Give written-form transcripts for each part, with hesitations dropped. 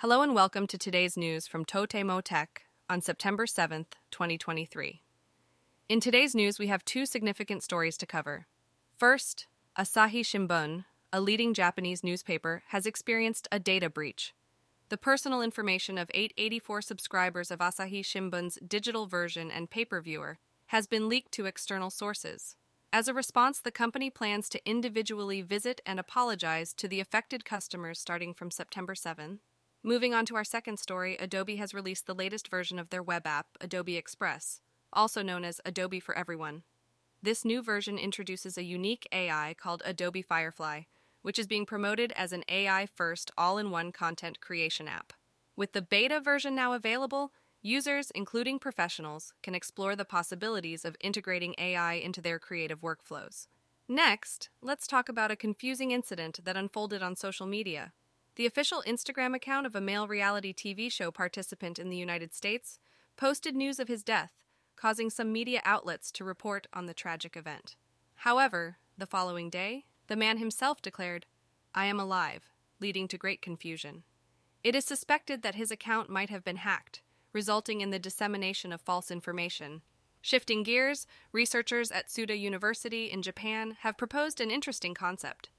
Hello and welcome to today's news from Totemo Tech on September 7th, 2023. In today's news, we have two significant stories to cover. First, Asahi Shimbun, a leading Japanese newspaper, has experienced a data breach. The personal information of 884 subscribers of Asahi Shimbun's digital version and pay-per-viewer has been leaked to external sources. As a response, the company plans to individually visit and apologize to the affected customers starting from September 7th. Moving on to our second story, Adobe has released the latest version of their web app, Adobe Express, also known as Adobe for Everyone. This new version introduces a unique AI called Adobe Firefly, which is being promoted as an AI-first, all-in-one content creation app. With the beta version now available, users, including professionals, can explore the possibilities of integrating AI into their creative workflows. Next, let's talk about a confusing incident that unfolded on social media. The official Instagram account of a male reality TV show participant in the United States posted news of his death, causing some media outlets to report on the tragic event. However, the following day, the man himself declared, "I am alive," leading to great confusion. It is suspected that his account might have been hacked, resulting in the dissemination of false information. Shifting gears, researchers at Tsuda University in Japan have proposed an interesting concept.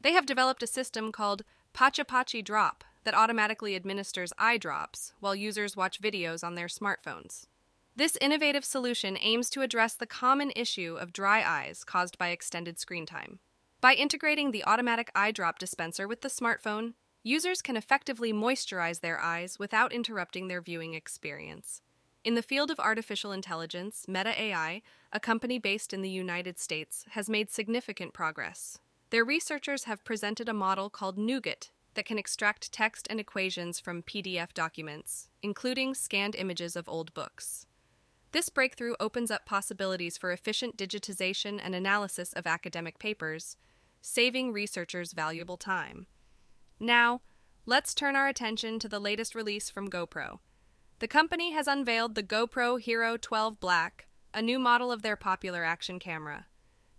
They have developed a system called Pachapachi Drop that automatically administers eye drops while users watch videos on their smartphones. This innovative solution aims to address the common issue of dry eyes caused by extended screen time. By integrating the automatic eye drop dispenser with the smartphone, users can effectively moisturize their eyes without interrupting their viewing experience. In the field of artificial intelligence, Meta AI, a company based in the United States, has made significant progress. Their researchers have presented a model called Nougat that can extract text and equations from PDF documents, including scanned images of old books. This breakthrough opens up possibilities for efficient digitization and analysis of academic papers, saving researchers valuable time. Now, let's turn our attention to the latest release from GoPro. The company has unveiled the GoPro Hero 12 Black, a new model of their popular action camera.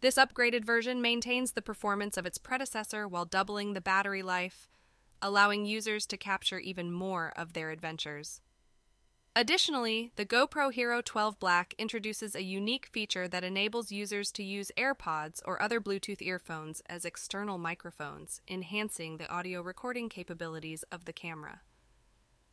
This upgraded version maintains the performance of its predecessor while doubling the battery life, allowing users to capture even more of their adventures. Additionally, the GoPro Hero 12 Black introduces a unique feature that enables users to use AirPods or other Bluetooth earphones as external microphones, enhancing the audio recording capabilities of the camera.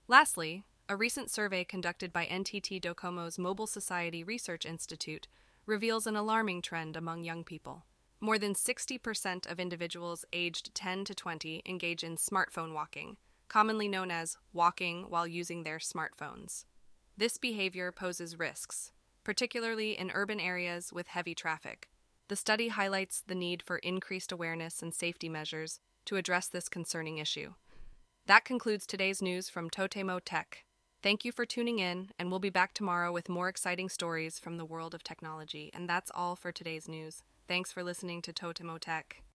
Lastly, a recent survey conducted by NTT Docomo's Mobile Society Research Institute reveals an alarming trend among young people. More than 60% of individuals aged 10 to 20 engage in smartphone walking, commonly known as walking while using their smartphones. This behavior poses risks, particularly in urban areas with heavy traffic. The study highlights the need for increased awareness and safety measures to address this concerning issue. That concludes today's news from Totemo Tech. Thank you for tuning in, and we'll be back tomorrow with more exciting stories from the world of technology. And that's all for today's news. Thanks for listening to Totemo Tech.